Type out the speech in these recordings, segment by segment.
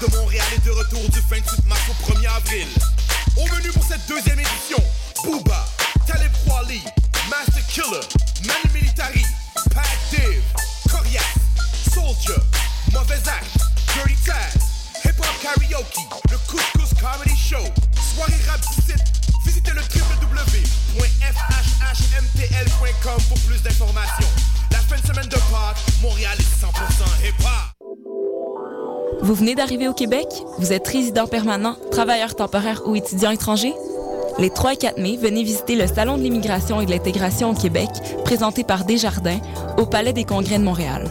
de Montréal est de retour du 28 mars au 1er avril. Au menu pour cette deuxième édition, Booba, Talib Kweli, Master Killer, Manu Militari, Pat Div, Corias, Soldier, Mauvais Acte, Dirty Taz, Hip Hop Karaoke, le Couscous Comedy Show, Soirée Rap 17. Visitez le www.fhhmtl.com pour plus d'informations. La fin de semaine de Pâques, Montréal est 100% hip-hop. Vous venez d'arriver au Québec? Vous êtes résident permanent, travailleur temporaire ou étudiant étranger? Les 3 et 4 mai, venez visiter le Salon de l'immigration et de l'intégration au Québec, présenté par Desjardins, au Palais des congrès de Montréal.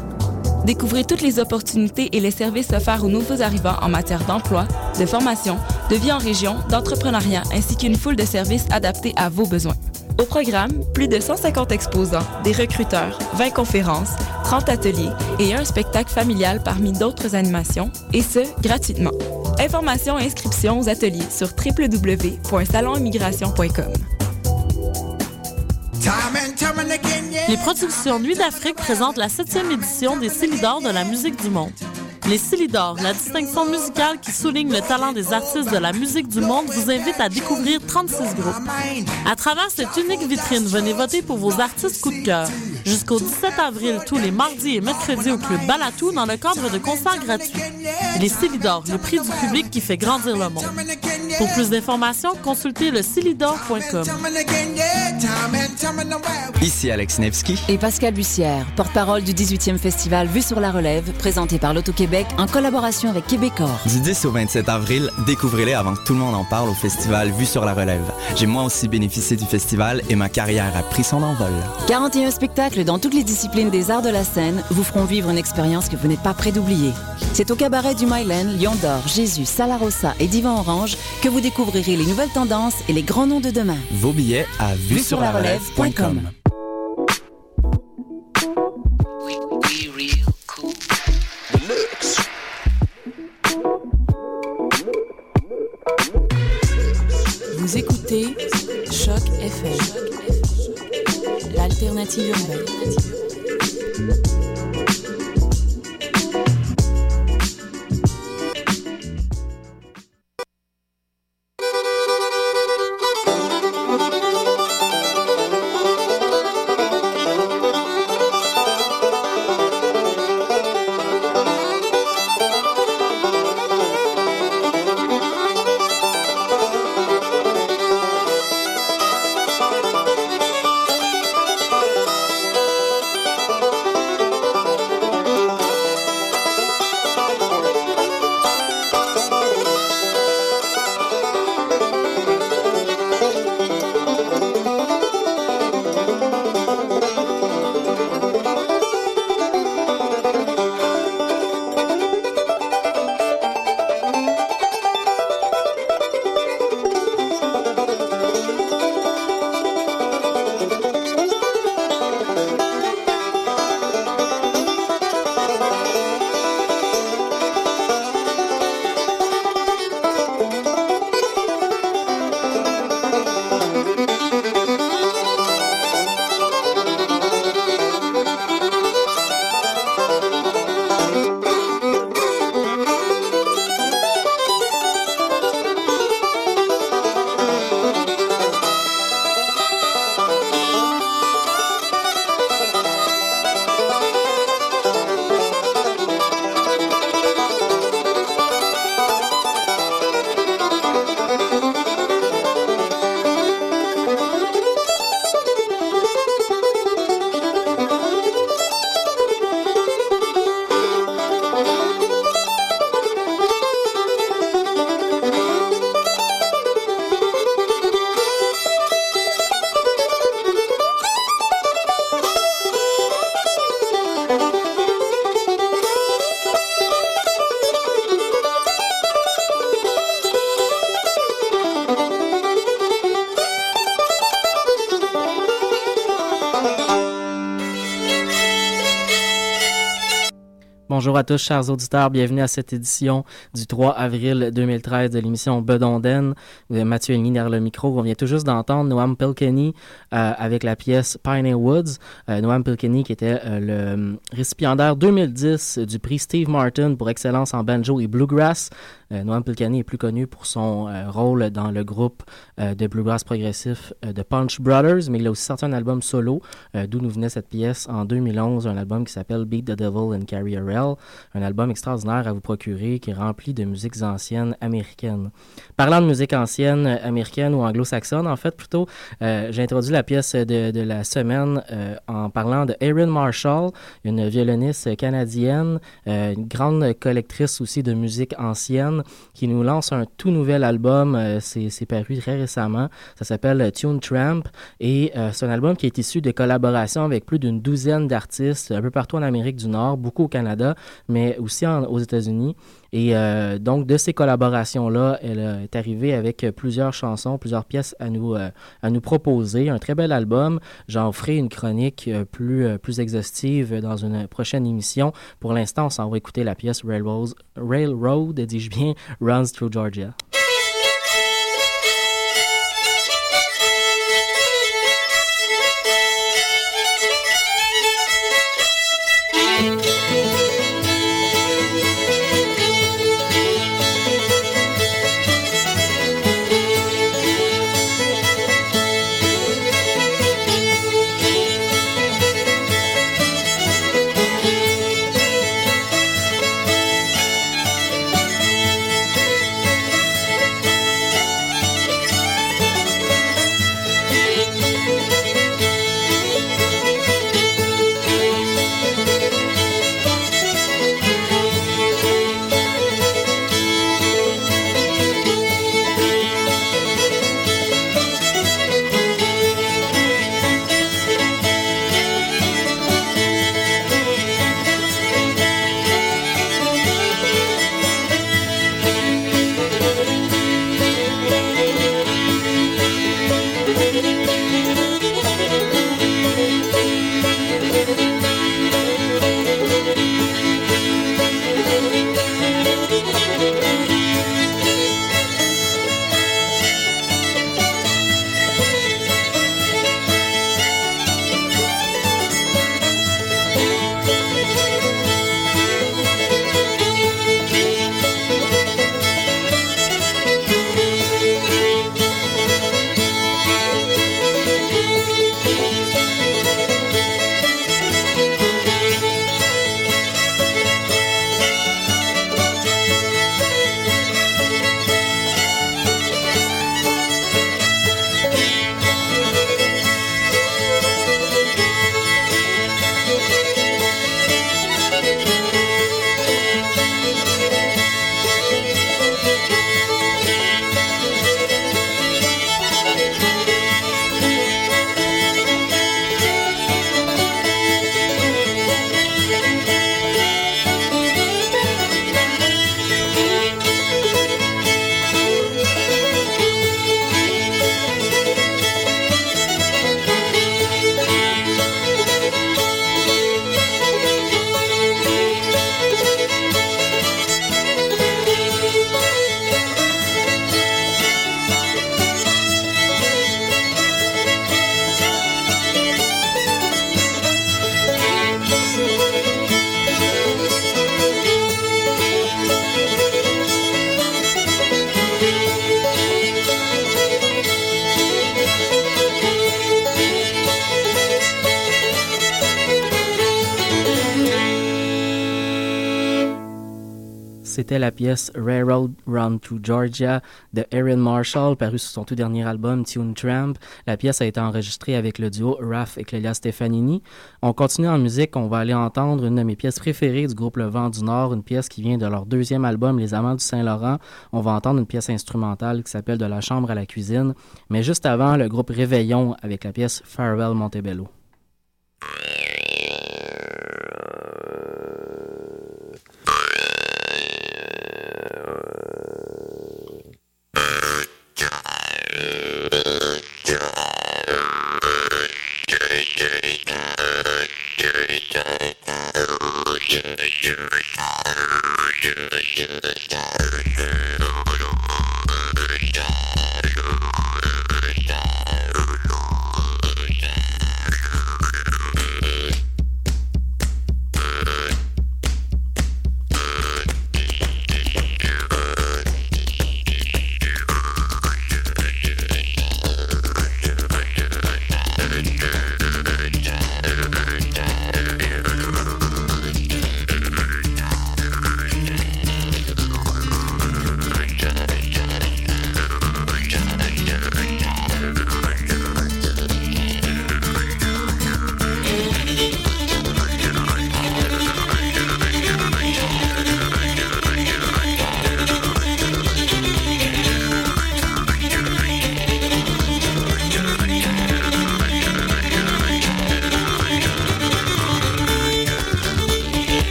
Découvrez toutes les opportunités et les services offerts aux nouveaux arrivants en matière d'emploi, de formation, de vie en région, d'entrepreneuriat, ainsi qu'une foule de services adaptés à vos besoins. Au programme, plus de 150 exposants, des recruteurs, 20 conférences, 30 ateliers et un spectacle familial parmi d'autres animations, et ce, gratuitement. Informations et inscriptions aux ateliers sur www.salonimmigration.com. Les productions Nuit d'Afrique présentent la 7e édition des Célidors de la musique du monde. Les Silidor, la distinction musicale qui souligne le talent des artistes de la musique du monde, vous invite à découvrir 36 groupes. À travers cette unique vitrine, venez voter pour vos artistes coup de cœur. Jusqu'au 17 avril, tous les mardis et mercredis au club Balatou, dans le cadre de concerts gratuits. Les Silidor, le prix du public qui fait grandir le monde. Pour plus d'informations, consultez lesilidor.com. Ici Alex Nevsky et Pascal Bussière, porte-parole du 18e festival Vue sur la Relève, présenté par l'Auto-Québec en collaboration avec Québecor. Du 10 au 27 avril, découvrez-les avant que tout le monde en parle au festival Vue sur la Relève. J'ai moi aussi bénéficié du festival et ma carrière a pris son envol. 41 spectacles dans toutes les disciplines des arts de la scène vous feront vivre une expérience que vous n'êtes pas près d'oublier. C'est au cabaret du Mylène, Lyon d'Or, Jésus, Salarossa et Divan Orange que vous découvrirez les nouvelles tendances et les grands noms de demain. Vos billets à vuesurlareleve.com. Vous écoutez Choc.fm, l'alternative urbaine. Bonjour à tous, chers auditeurs. Bienvenue à cette édition du 3 avril 2013 de l'émission Bedondaine. Mathieu Elmy derrière le micro. On vient tout juste d'entendre Noam Pikelny avec la pièce Piney Woods. Noam Pikelny qui était le récipiendaire 2010 du prix Steve Martin pour excellence en banjo et bluegrass. Noam Pikelny est plus connu pour son rôle dans le groupe de bluegrass progressif de Punch Brothers, mais il a aussi sorti un album solo, d'où nous venait cette pièce en 2011, un album qui s'appelle Beat the Devil and Carry a Rail, un album extraordinaire à vous procurer qui est rempli de musiques anciennes américaines. Parlant de musique ancienne américaine ou anglo-saxonne, en fait plutôt, j'ai introduit la pièce de la semaine en parlant de Aaron Marshall, une violoniste canadienne, une grande collectrice aussi de musique ancienne, qui nous lance un tout nouvel album. C'est paru très récemment. Ça s'appelle Tune Tramp et c'est un album qui est issu de collaborations avec plus d'une douzaine d'artistes un peu partout en Amérique du Nord, beaucoup au Canada, mais aussi aux États-Unis. Et donc, de ces collaborations-là, elle est arrivée avec plusieurs chansons, plusieurs pièces à nous proposer. Un très bel album. J'en ferai une chronique plus exhaustive dans une prochaine émission. Pour l'instant, on s'en va écouter la pièce Railroad, dis-je bien, Runs Through Georgia. C'était la pièce Railroad Run to Georgia de Aaron Marshall, parue sur son tout dernier album Tune Tramp. La pièce a été enregistrée avec le duo Raph et Clélia Stefanini. On continue en musique, on va aller entendre une de mes pièces préférées du groupe Le Vent du Nord, une pièce qui vient de leur deuxième album Les Amants du Saint-Laurent. On va entendre une pièce instrumentale qui s'appelle De la chambre à la cuisine, mais juste avant, le groupe Réveillon avec la pièce Farewell Montebello. You're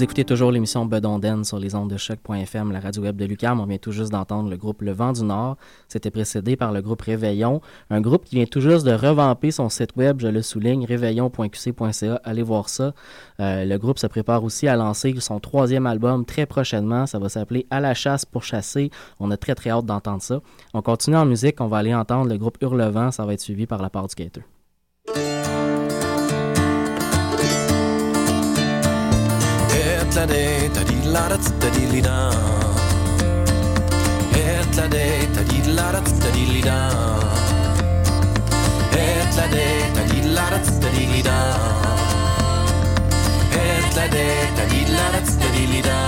Vous écoutez toujours l'émission Bedondaine sur les ondes de choc.fm, la radio web de l'UQAM. On vient tout juste d'entendre le groupe Le Vent du Nord. C'était précédé par le groupe Réveillon, un groupe qui vient tout juste de revamper son site web, je le souligne, réveillon.qc.ca. Allez voir ça. Le groupe se prépare aussi à lancer son 3e album très prochainement. Ça va s'appeler « À la chasse pour chasser ». On a très, très hâte d'entendre ça. On continue en musique. On va aller entendre le groupe Hurlevent. Ça va être suivi par la part du Quêteux. La day, ta di la da ta di li da. Et la day, ta di la da ta di li da. Et la day, ta di la da ta di li da. Et la day, ta di la da ta di li da.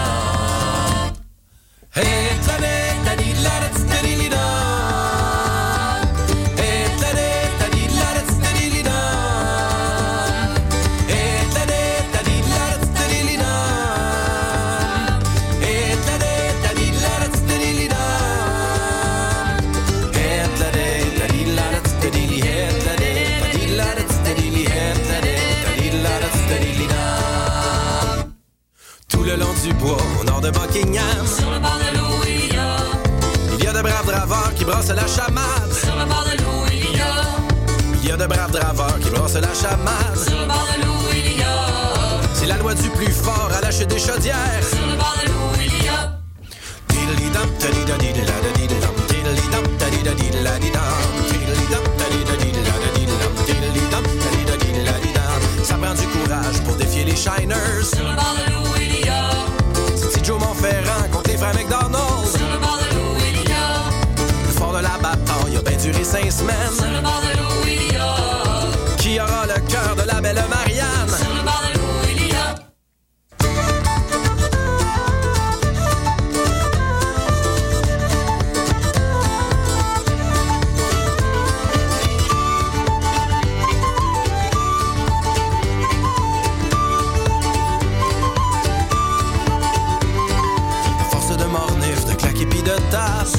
Et la day, ta di la da ta di li da. Du bois au nord de Buckingham, sur le bord de l'eau il y a, de braves draveurs qui brassent la chamade. Sur le bord de l'eau il y a, de braves draveurs qui brassent la chamade. Sur le bord de l'eau il y a, c'est la loi du plus fort à lâcher des chaudières. Sur le bord de l'eau il y a. Tidlidam, tadida, didla, didlam, tidlidam, tadida, didla, didlam, tidlidam, tadida, didla, didlam, tidlidam, tadida, didla, didlam. Ça prend du courage pour défier les shiners. Sur le bord de l'eau il y a. Joe Montferrand contre les frères McDonald's. Sur le bord de l'eau, il y a. Le fort de la bataille a bien duré 5 semaines. Sur le bord de l'eau, il y a. Qui aura le cœur de la belle Marianne? Sur le bord de l'eau, il y a. Sur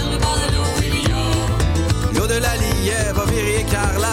le bord de l'eau, il y a. L'eau de la Lièvre va virer écarlate.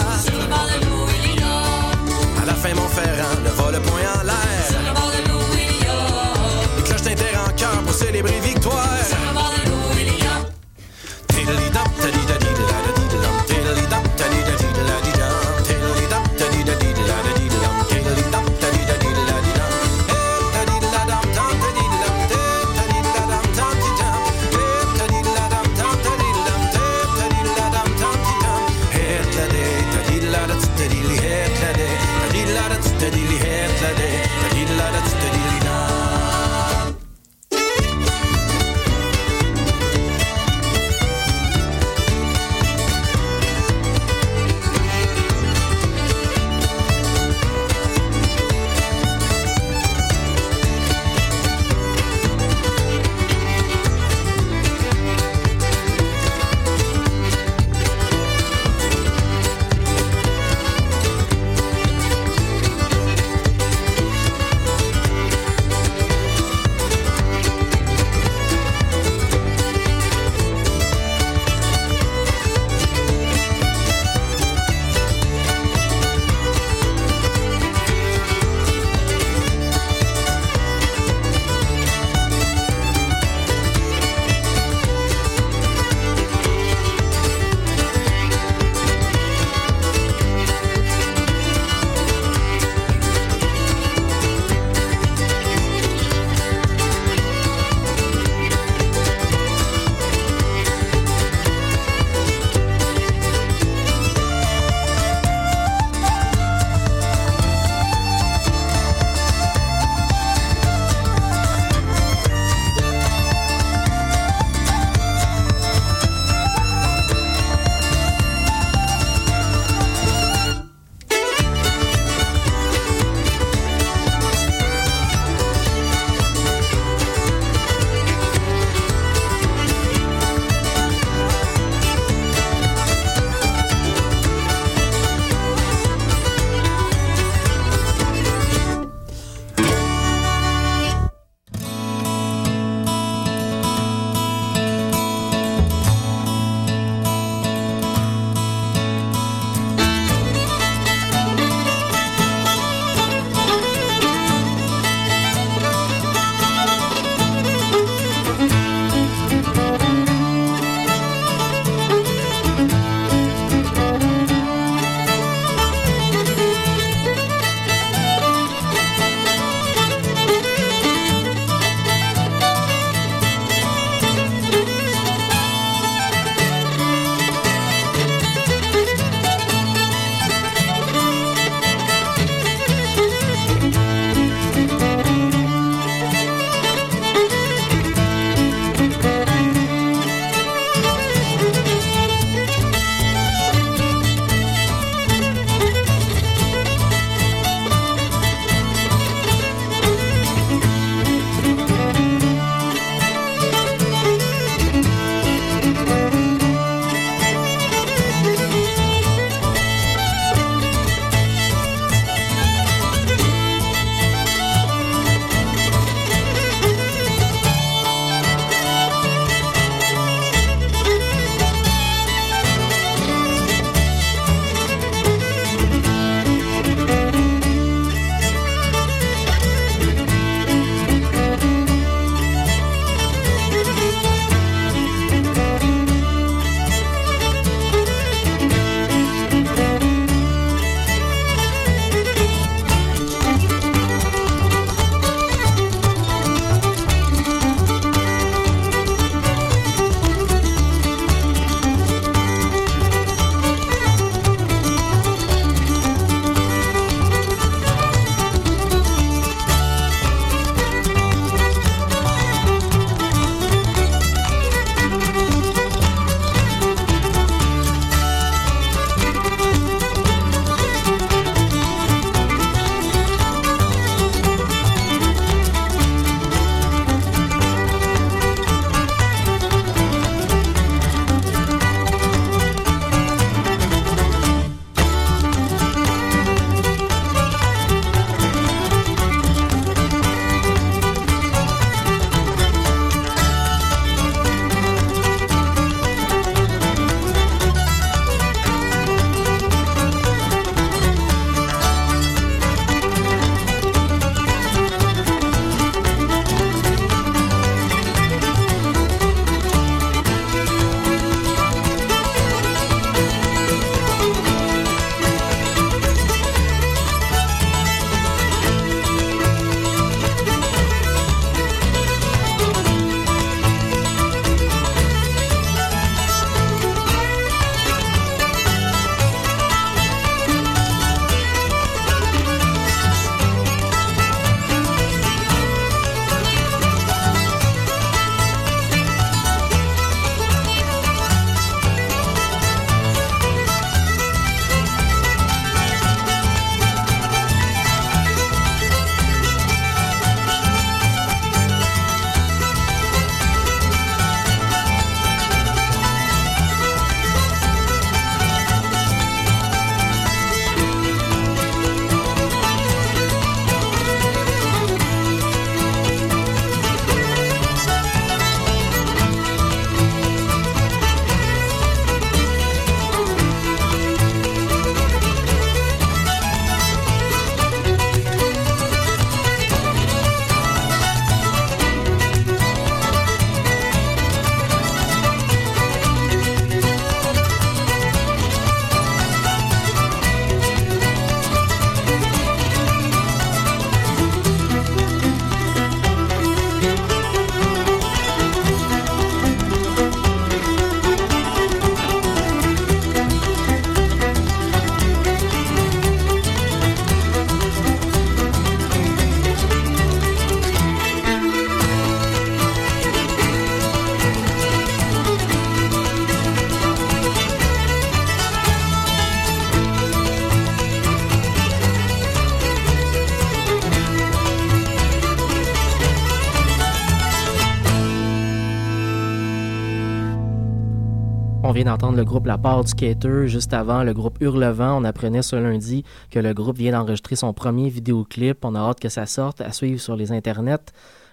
On vient d'entendre le groupe La Part du Quêteux. Juste avant, le groupe Hurlevent. On apprenait ce lundi que le groupe vient d'enregistrer son premier vidéoclip. On a hâte que ça sorte, à suivre sur les internets.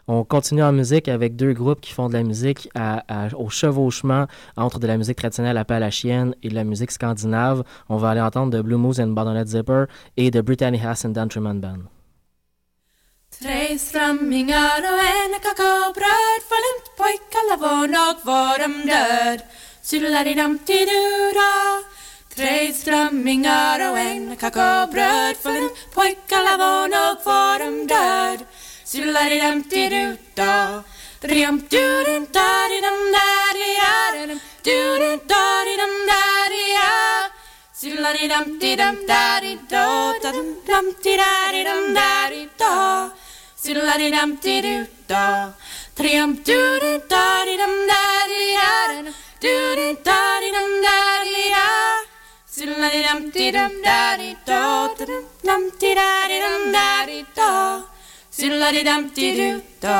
On continue en musique avec deux groupes qui font de la musique au chevauchement entre de la musique traditionnelle appalachienne et de la musique scandinave. On va aller entendre The Blue Moose and Bottomless Zipper et The Brittany Hass and Dan Truman Band. Tre strömmingar och en kakaobröd för lämt pojkar lavon och var de död. Sylularidamtidura. Tre strömmingar och en kakaobröd för lämt pojkar lavon och var de död. Sylularidamtiduta. Triamtudumtadidamdadidadidam. Tudumtadidamdadidam. Sylularidamtidamdadidamtidadidamdadidam. Sylularidamtiduta. Triamtudumtadidamdadidadidam. Tudumtadidamdadidam. Sylularidamtidamdadidamtidadidamdadidam. Sylularidamtiduta.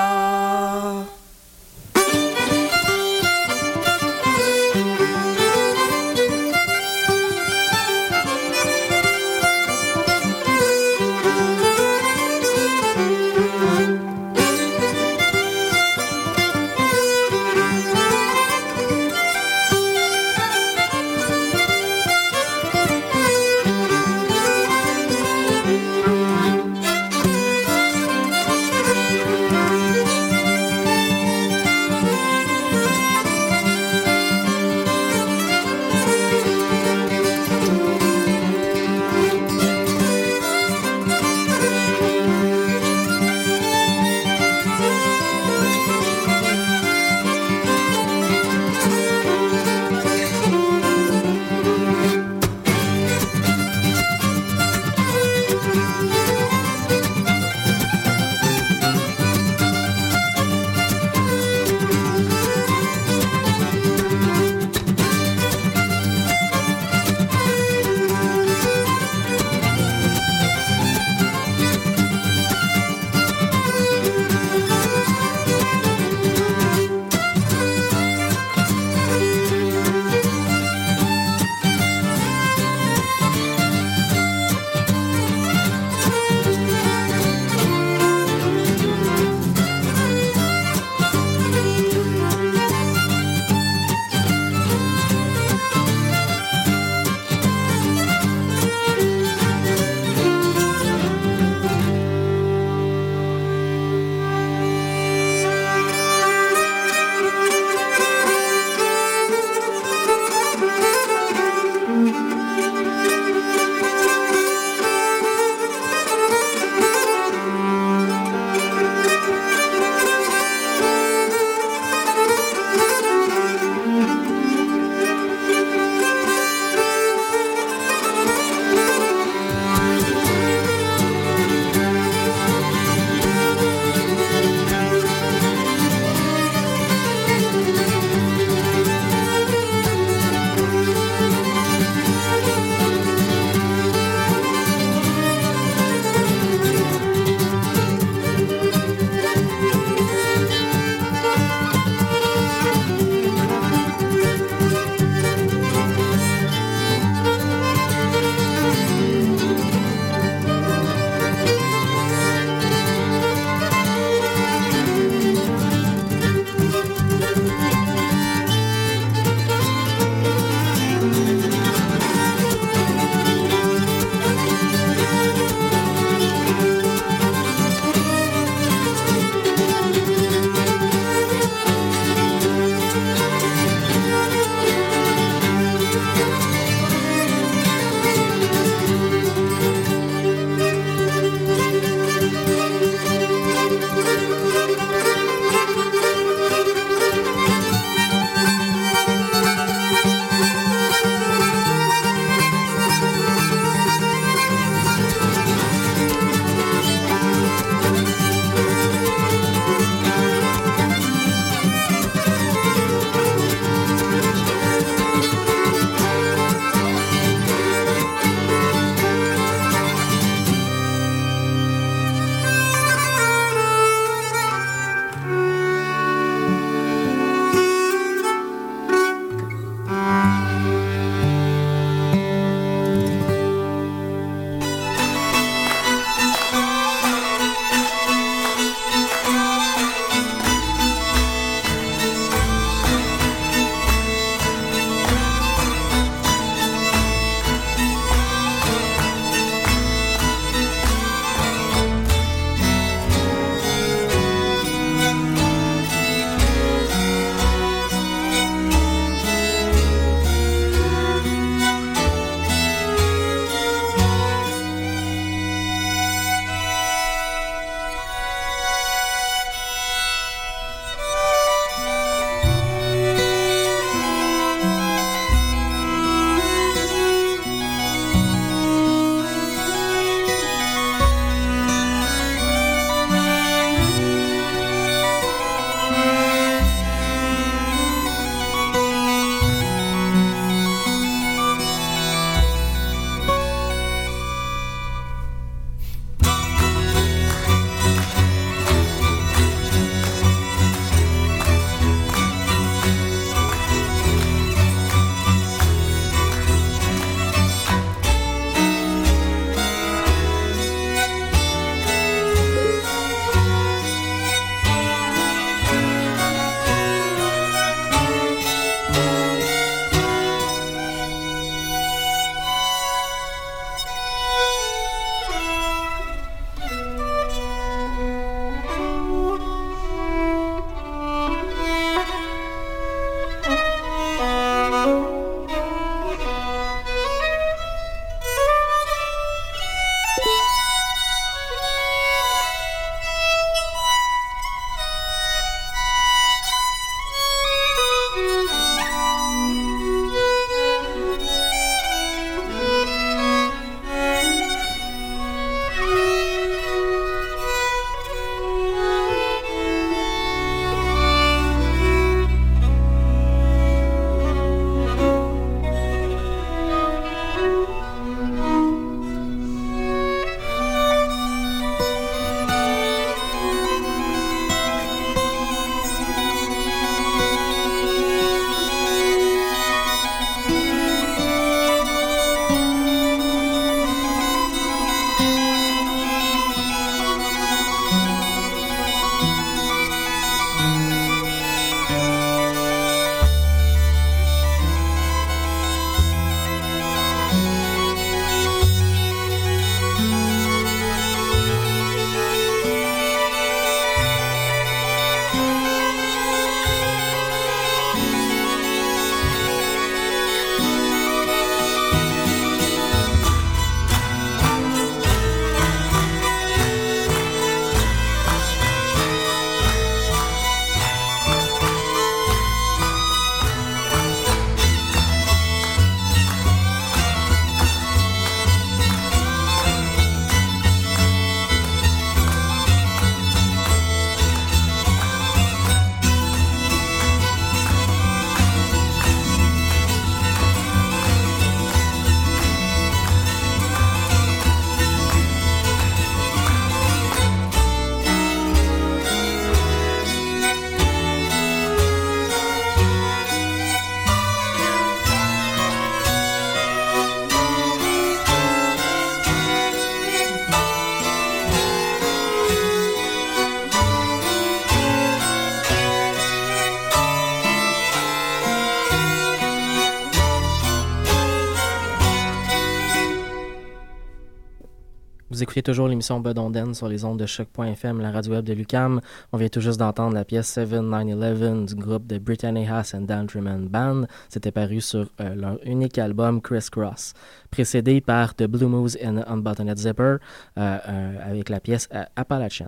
Vous écoutez toujours l'émission Bedondaine sur les ondes de choc.fm, la radio web de l'UQAM. On vient tout juste d'entendre la pièce 7911 du groupe de Brittany Haas and Dan Drummond Band. C'était paru sur leur unique album Criss Cross, précédé par The Blue Moose and Unbuttoned Zipper avec la pièce Appalachian.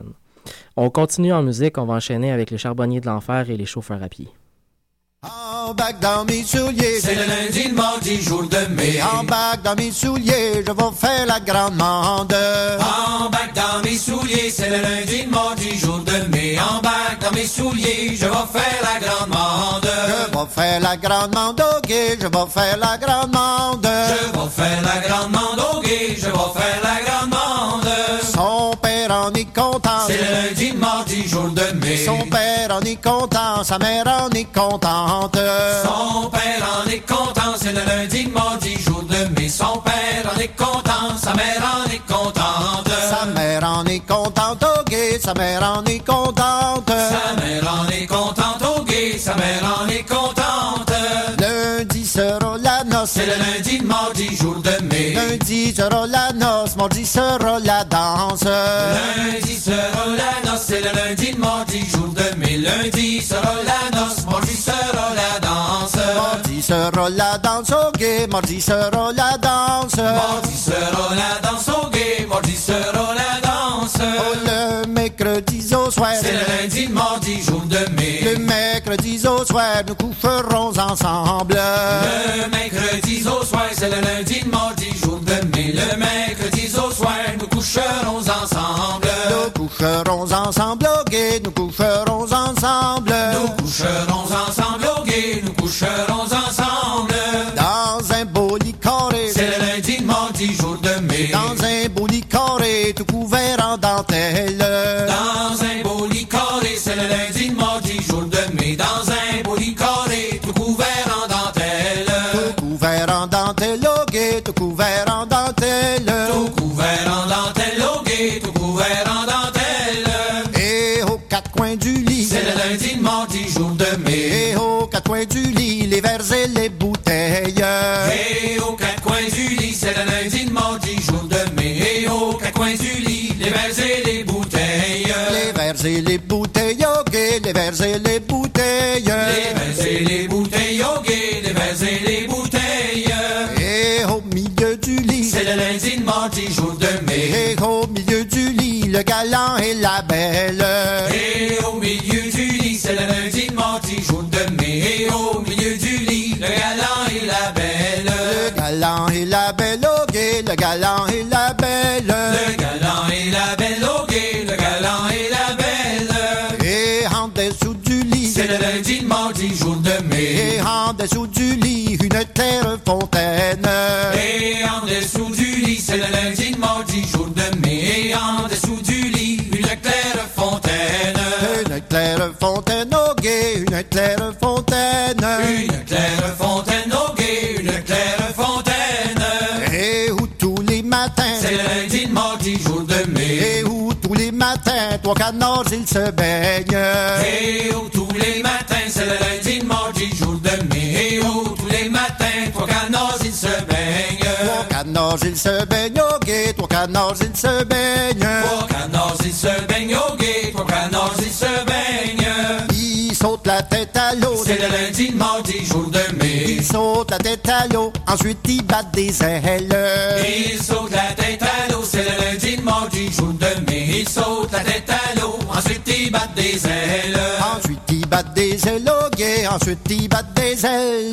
On continue en musique, on va enchaîner avec Les Charbonniers de l'Enfer et Les Chauffeurs à pied. Embarque dans mes souliers, c'est le lundi, le mardi, jour de mai. Embarque dans mes souliers, je vais faire la grande mande. Embarque dans mes souliers, c'est le lundi, le mardi, jour de mai. Embarque dans mes souliers, je vais faire la grande mande. Je vais faire la grande mande, ok, je vais faire la grande mande. Je vais faire la grande mande, ok, je vais faire la grande mande. Son père en est content, c'est le lundi, le mardi, jour de mai. Son père en est content, sa mère en est contente. Son père en est content, c'est le lundi, le mardi, jour de mai. Son père en est content, sa mère en est contente. Sa mère en est contente, ok, sa mère en est contente. Sa mère en est contente, ok, sa mère en est contente. Lundi sera la noce, c'est le lundi, le mardi, jour de mai. Lundi sera la noce, mardi sera la danse. Lundi sera la noce, c'est le lundi, le mardi, jour de mai. Lundi sera la noce, mardi sera la danse. Mardi sera la danse, ok, mardi sera la danse. Mardi sera la danse, ok, mardi sera la danse. Oh, le mercredi au soir, c'est le lundi, le mardi, jour de mai. Le mercredi au soir, nous coucherons ensemble. Le mercredi au soir, c'est le lundi, le mardi, jour de mai. Le mercredi au soir, nous coucherons ensemble. Nous coucherons ensemble, ok, nous coucherons ensemble. Nous coucherons ensemble, ok, nous coucherons ensemble. Dans un beau lit carré, c'est le lundi, le mardi, jour de mai. Dans un beau lit carré, tout couvert en dentelle. Dans un beau lit carré, c'est le lundi, le mardi, jour de mai. Dans un beau lit carré, tout couvert en dentelle. Tout couvert en dentelle, ok, tout couvert en dentelle. Tout couvert en dentelle, ok, tout couvert en dentelle. Et aux quatre coins du lit, c'est le lundi, le mardi, jour de mai. Et aux quatre coins du lit, les verres et les bouteilles. Et aux quatre coins du lit, c'est le lundi, le mardi, jour de mai. Et aux quatre coins du lit, les verres et les bouteilles. Les verres et les bouteilles, ok, les verres et les bouteilles. Les verres et les bouteilles, ok, les verres et les bouteilles. Et au milieu du lit, c'est le lundi, le mardi, jour de mai. Et au milieu du lit, le galant et la belle. Et au milieu du lit, c'est le lundi, le mardi, jour de mai. Et au milieu du lit, le galant et la belle. Le galant et la belle, ok, le galant et la belle. Le galant et la belle, ok, le galant et la belle. Et en dessous du lit, c'est le lundi, le mardi, jour de mai. Et en dessous du lit, une terre fontaine. Et en dessous du lit, c'est le lundi, le mardi, jour de mai. Et en dessous du lit, une claire fontaine. Une claire fontaine, ok, une claire fontaine. Une claire fontaine, ok, une claire fontaine. Et où tous les matins, c'est le lundi, le mardi, jour de mai. Et où tous les matins, trois canards, ils se baignent. Et où tous les matins, c'est le lundi, le mardi, jour de mai. Et où tous les matins, trois canards, ils se baignent. Trois canards, ils se baignent, ok, trois canards, ils se baignent. Trois canards, ils se baignent, ok, trois canards, ils se baignent. Ils sautent la tête à l'eau, c'est le lundi, le mardi, jour de mai. Ils sautent la tête à l'eau, ensuite ils battent des ailes. Ils sautent la tête à l'eau, c'est le lundi, le mardi, jour de mai. Ils sautent la tête à l'eau, ensuite ils battent des ailes. Ensuite ils battent des ailes, ok, ensuite ils battent des ailes.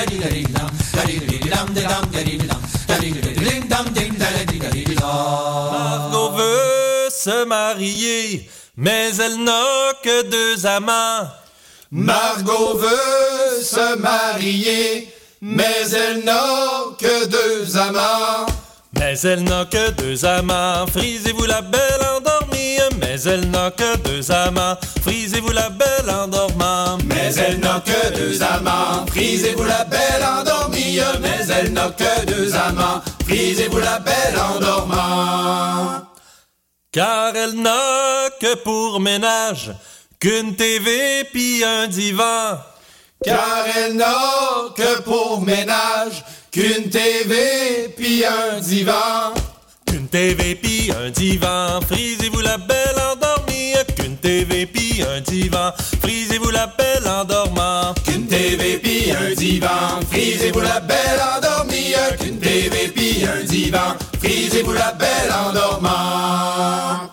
Margot veut se marier, mais elle n'a que deux amants. Margot veut se marier, mais elle n'a que deux amants. Mais elle n'a que deux amants, frisez-vous la belle endormie. Mais elle n'a que deux amants, frisez-vous la belle endormant. Mais elle n'a que deux amants, frisez-vous la belle endormie. Mais elle n'a que deux amants, frisez-vous la belle endormant. Car elle n'a que pour ménage qu'une TV pis un divan. Car elle n'a que pour ménage qu'une TV pis un divan. Qu'une TV pis un divan, frisez-vous la belle endormie. Qu'une TV pis un divan, frisez-vous la belle endormant. Qu'une TV pis un divan, frisez-vous la belle endormie. Qu'une TV pis un divan, frisez-vous la belle endormant.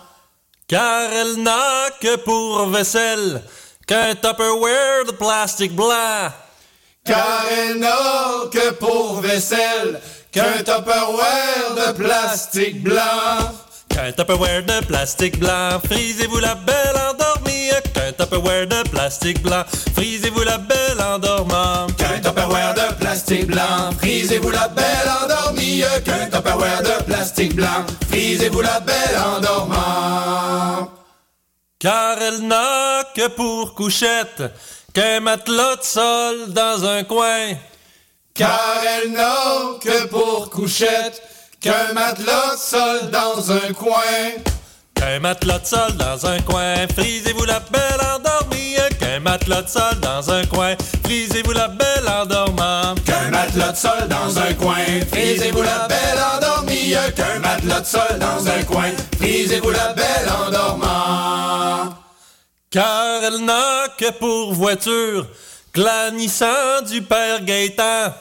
Car elle n'a que pour vaisselle qu'un Tupperware de plastique blanc. Car elle n'a que pour vaisselle qu'un Tupperware de plastique blanc. Qu'un Tupperware de plastique blanc, frisez-vous la belle endormie. Qu'un Tupperware de plastique blanc, frisez-vous la belle endormant. Qu'un Tupperware de plastique blanc, frisez-vous la belle endormie. Qu'un Tupperware de plastique blanc, frisez-vous la belle endormant. Car elle n'a que pour couchette qu'un matelas de sol dans un coin. Car elle n'a que pour couchette qu'un matelas de sol dans un coin. Qu'un matelas de sol dans un coin, frisez-vous la belle endormie. Qu'un matelas de sol dans un coin, frisez-vous la belle endormant. Qu'un matelas de sol dans un coin, frisez-vous la belle endormie. Qu'un matelas de sol dans un coin, frisez-vous la belle endormant. Car elle n'a que pour voiture glanissant du père Gaétan.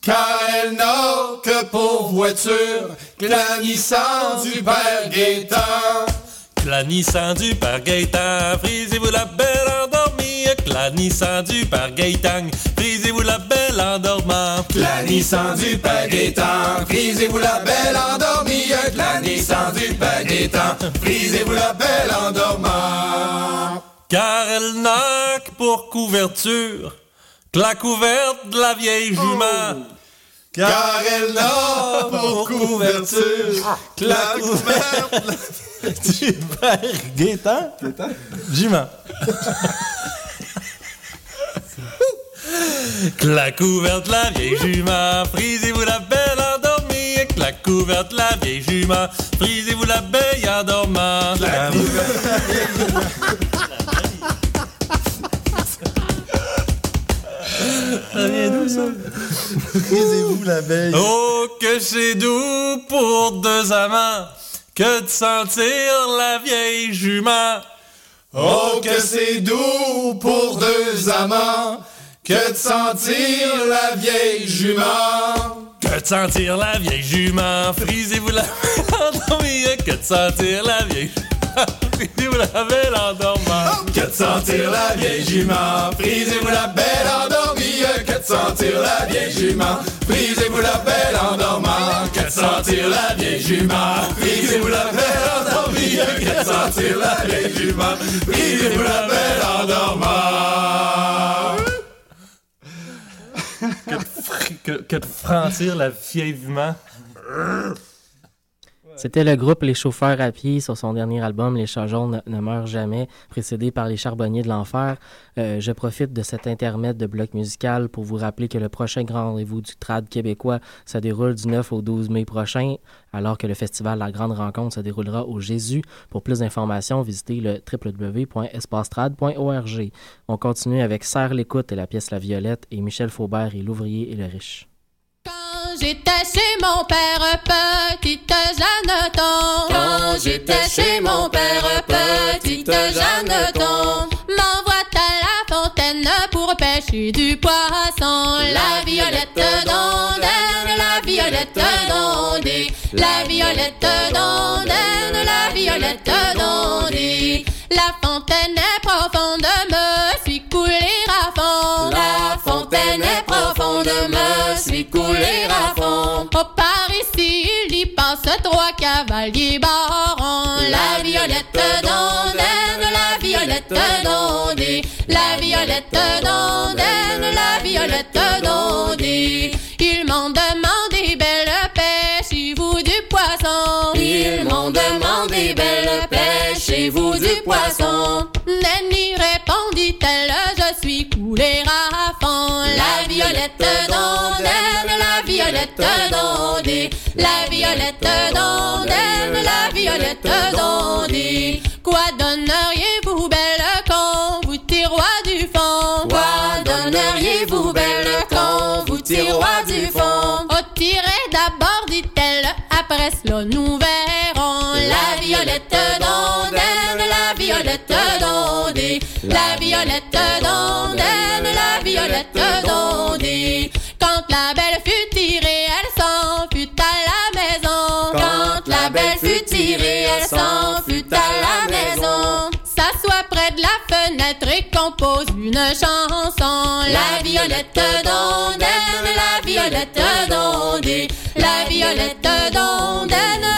Car elle n'a que pour voiture glanissant du père Gaétan. Glanissant du père Gaétan, frisez-vous la belle endormie. Glanissant du père Gaétan, frisez-vous la belle endormant. Glanissant du père Gaétan, frisez-vous la belle endormie. Glanissant du père Gaétan, frisez-vous la belle endormant. Car elle n'a que pour couverture que la couverte de la vieille jument. Car elle n'a pour couverture que la couverte du père Gaétan. Jument. Que la couverte de la vieille jument, frisez-vous la belle endormie. Que la couverte de la vieille jument, frisez-vous la belle endormant. La couverte de la vieille jument. Ça vient d'où, ça? Frisez-vous l'abeille. Oh, que c'est doux pour deux amants que de sentir la vieille jument. Oh, que c'est doux pour deux amants que de sentir la vieille jument. Que de sentir la vieille jument. Frisez-vous la belle endormie. Que de sentir la vieille jument. Frisez-vous la belle endormie. Que de sentir la vieille jument. Frisez-vous la belle endormie. Que de sentir la vieille jument, brisez-vous la belle endormant. Que de sentir la vieille jument, brisez-vous la belle endormie. Que de sentir la vieille jument, brisez-vous la belle endormant. Que de franchir la vieille jument. C'était le groupe Les Chauffeurs à pied sur son dernier album, Les Charbonniers ne meurent jamais, précédé par Les Charbonniers de l'Enfer. Je profite de cet intermède de bloc musical pour vous rappeler que le prochain grand rendez-vous du trad québécois se déroule du 9 au 12 mai prochain, alors que le festival La Grande Rencontre se déroulera au Jésus. Pour plus d'informations, visitez le www.espacetrad.org. On continue avec Serre l'écoute et la pièce La Violette et Michel Faubert et L'ouvrier et le riche. Quand j'étais chez mon père, petite Jeanneton. Quand j'étais chez mon père, petite Jeanneton. M'envoie à la fontaine pour pêcher du poisson. La violette d'ondaine, la violette d'ondée. La violette d'ondaine, la violette d'ondée. La fontaine est profonde, me suis coulée à fond. La fontaine est profonde. lendemain suit couler à fond. Au par ici, il y passe trois cavaliers barons. La violette d'Andaine, la violette d'Andée, la violette d'Andaine, la violette d'Andée. Ils m'ont demandé belle pêche, et vous du poisson. Ils m'ont demandé belle pêche, et vous du poisson. Nenny répondit-elle, je suis coulée à fond. La violette d'Andaine, la violette d'Andée, la violette d'Andaine, la violette d'Andée. Quoi donneriez-vous, belle con, vous tiroir du fond? Quoi donneriez-vous, belle con, vous tiroir du fond? Au tirer d'abord, dit-elle, après cela nous verrons. La violette d'Andaine, la violette d'Andée, la violette d'Andaine, la violette d'Andée. Quand la belle fut tirée, elle s'en fut à la maison. Quand la belle fut tirée, elle s'en fut à la maison. S'assoit près de la fenêtre et compose une chanson. La violette d'Andaine, la violette d'Andée, la violette d'Andaine,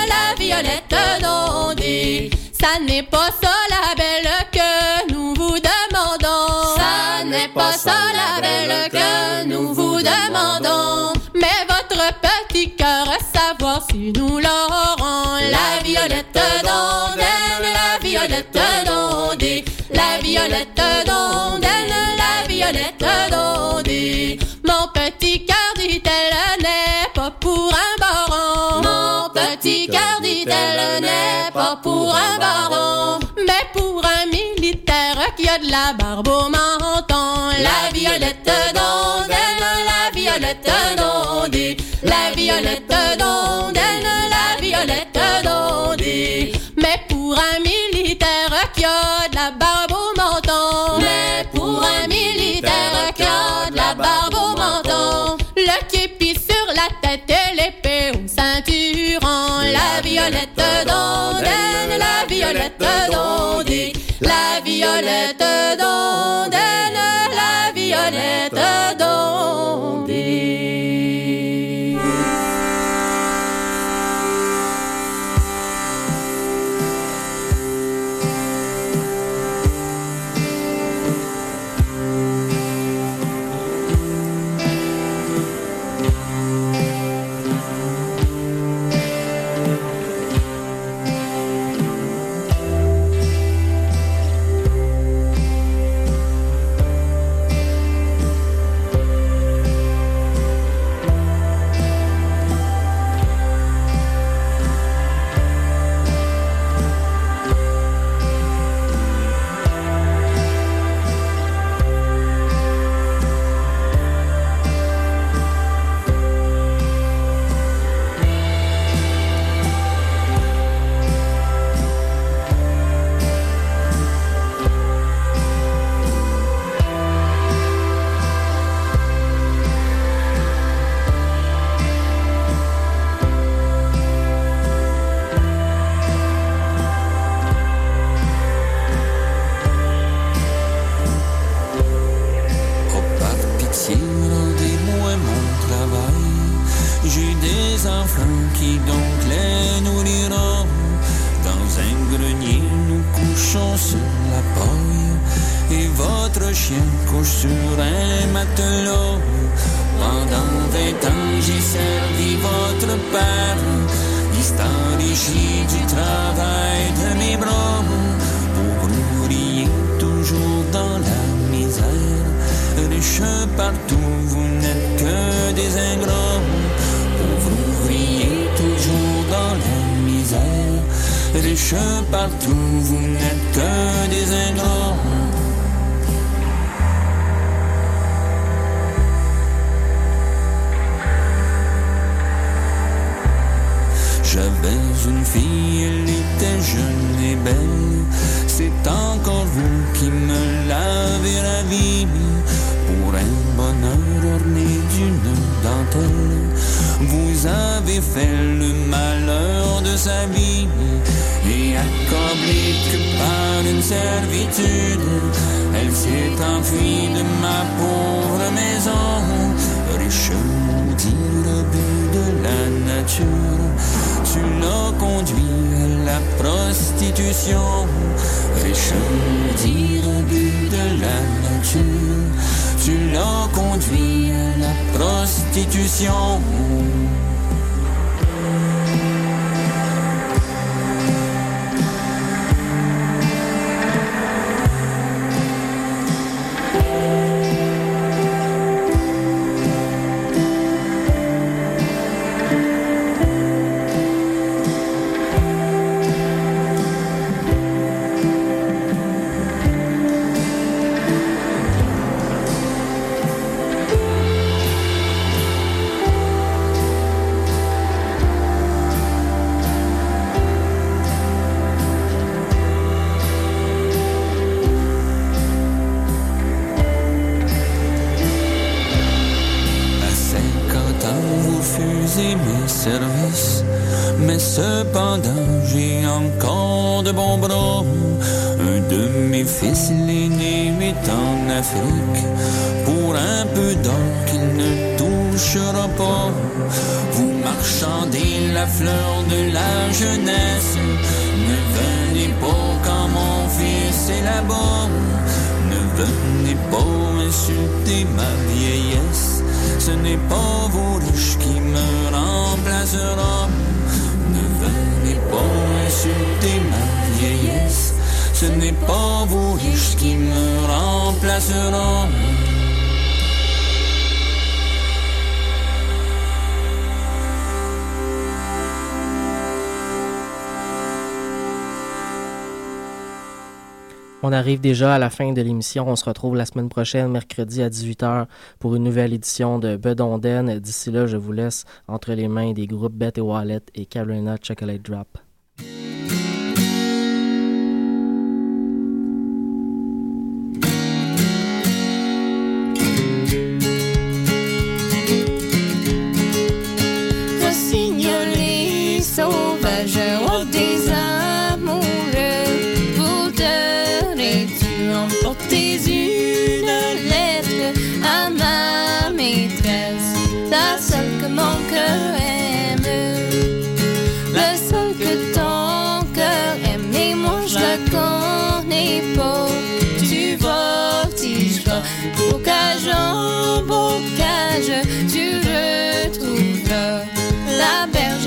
la violette d'Andée. Ça n'est pas ça la belle que nous vous demandons. Ça n'est pas ça la belle que nous vous demandons. Mais votre petit cœur savoir si nous l'aurons. La violette d'Andaine, la violette d'Andée, la violette d'Andaine, la violette d'Andée. Mon petit cœur dit-elle n'est pas pour un baron. Mon petit cœur dit-elle n'est pas pour un baron, mais pour un militaire qui a de la barbe au menton. La violette d'Andaine, la violette d'Andée, la violette d'Andaine, la violette d'Andée. Mais pour un militaire qui a de la barbe au menton, mais pour un militaire qui a de la barbe au menton. Le képi sur la tête et l'épée au ceinturon. La violette d'Andaine, la violette d'Andée, la violette d'Andaine, la violette d'Andée. Je voiture, tu l'as conduit à la prostitution. Riche dire but de la nature, tu l'as conduit à la prostitution. Pour un peu d'or qu'il ne touchera pas, vous marchandez la fleur de la jeunesse. Ne venez pas quand mon fils est là-bas, ne venez pas insulter ma vieillesse. Ce n'est pas vos riches qui me remplacera, ne venez pas insulter ma vieillesse. Ce n'est pas vos riches qui me remplaceront. On arrive déjà à la fin de l'émission. On se retrouve la semaine prochaine, mercredi à 18h, pour une nouvelle édition de Bedondaine. D'ici là, je vous laisse entre les mains des groupes Bette et Wallet et Carolina Chocolate Drop.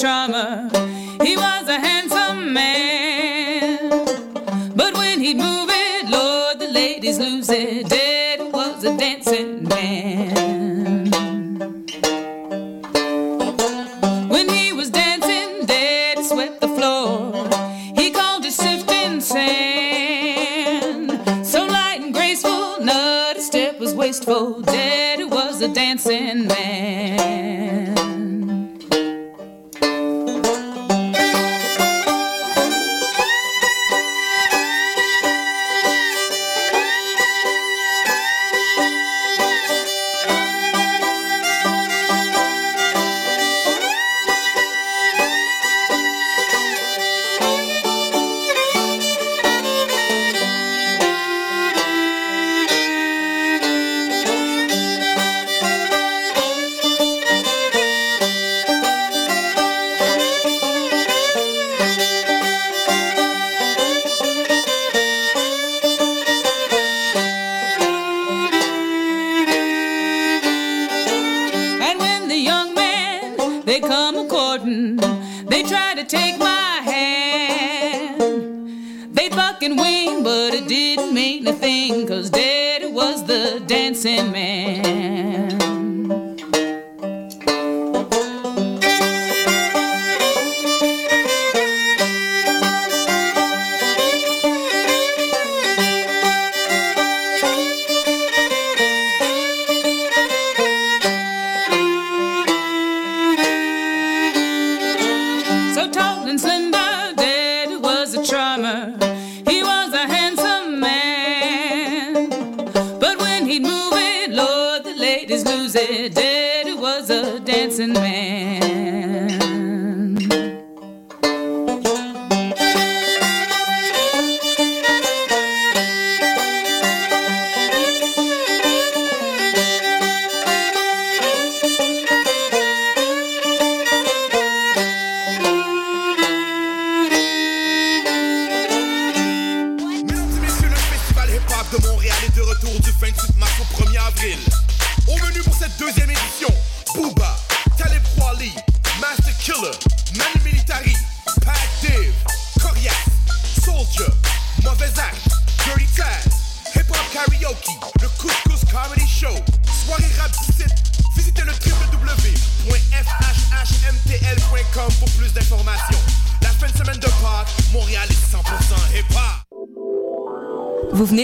drummer. He was a handsome man, but when he'd move it, Lord, the ladies lose it. Daddy was a dancing man. When he was dancing, Daddy swept the floor. He called it sifting sand. So light and graceful, not a step was wasteful. Daddy was a dancing man.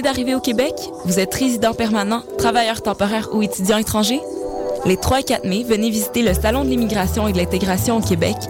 Arrivé au Québec, vous êtes résident permanent, travailleur temporaire ou étudiant étranger? Les 3 et 4 mai, venez visiter le Salon de l'immigration et de l'intégration au Québec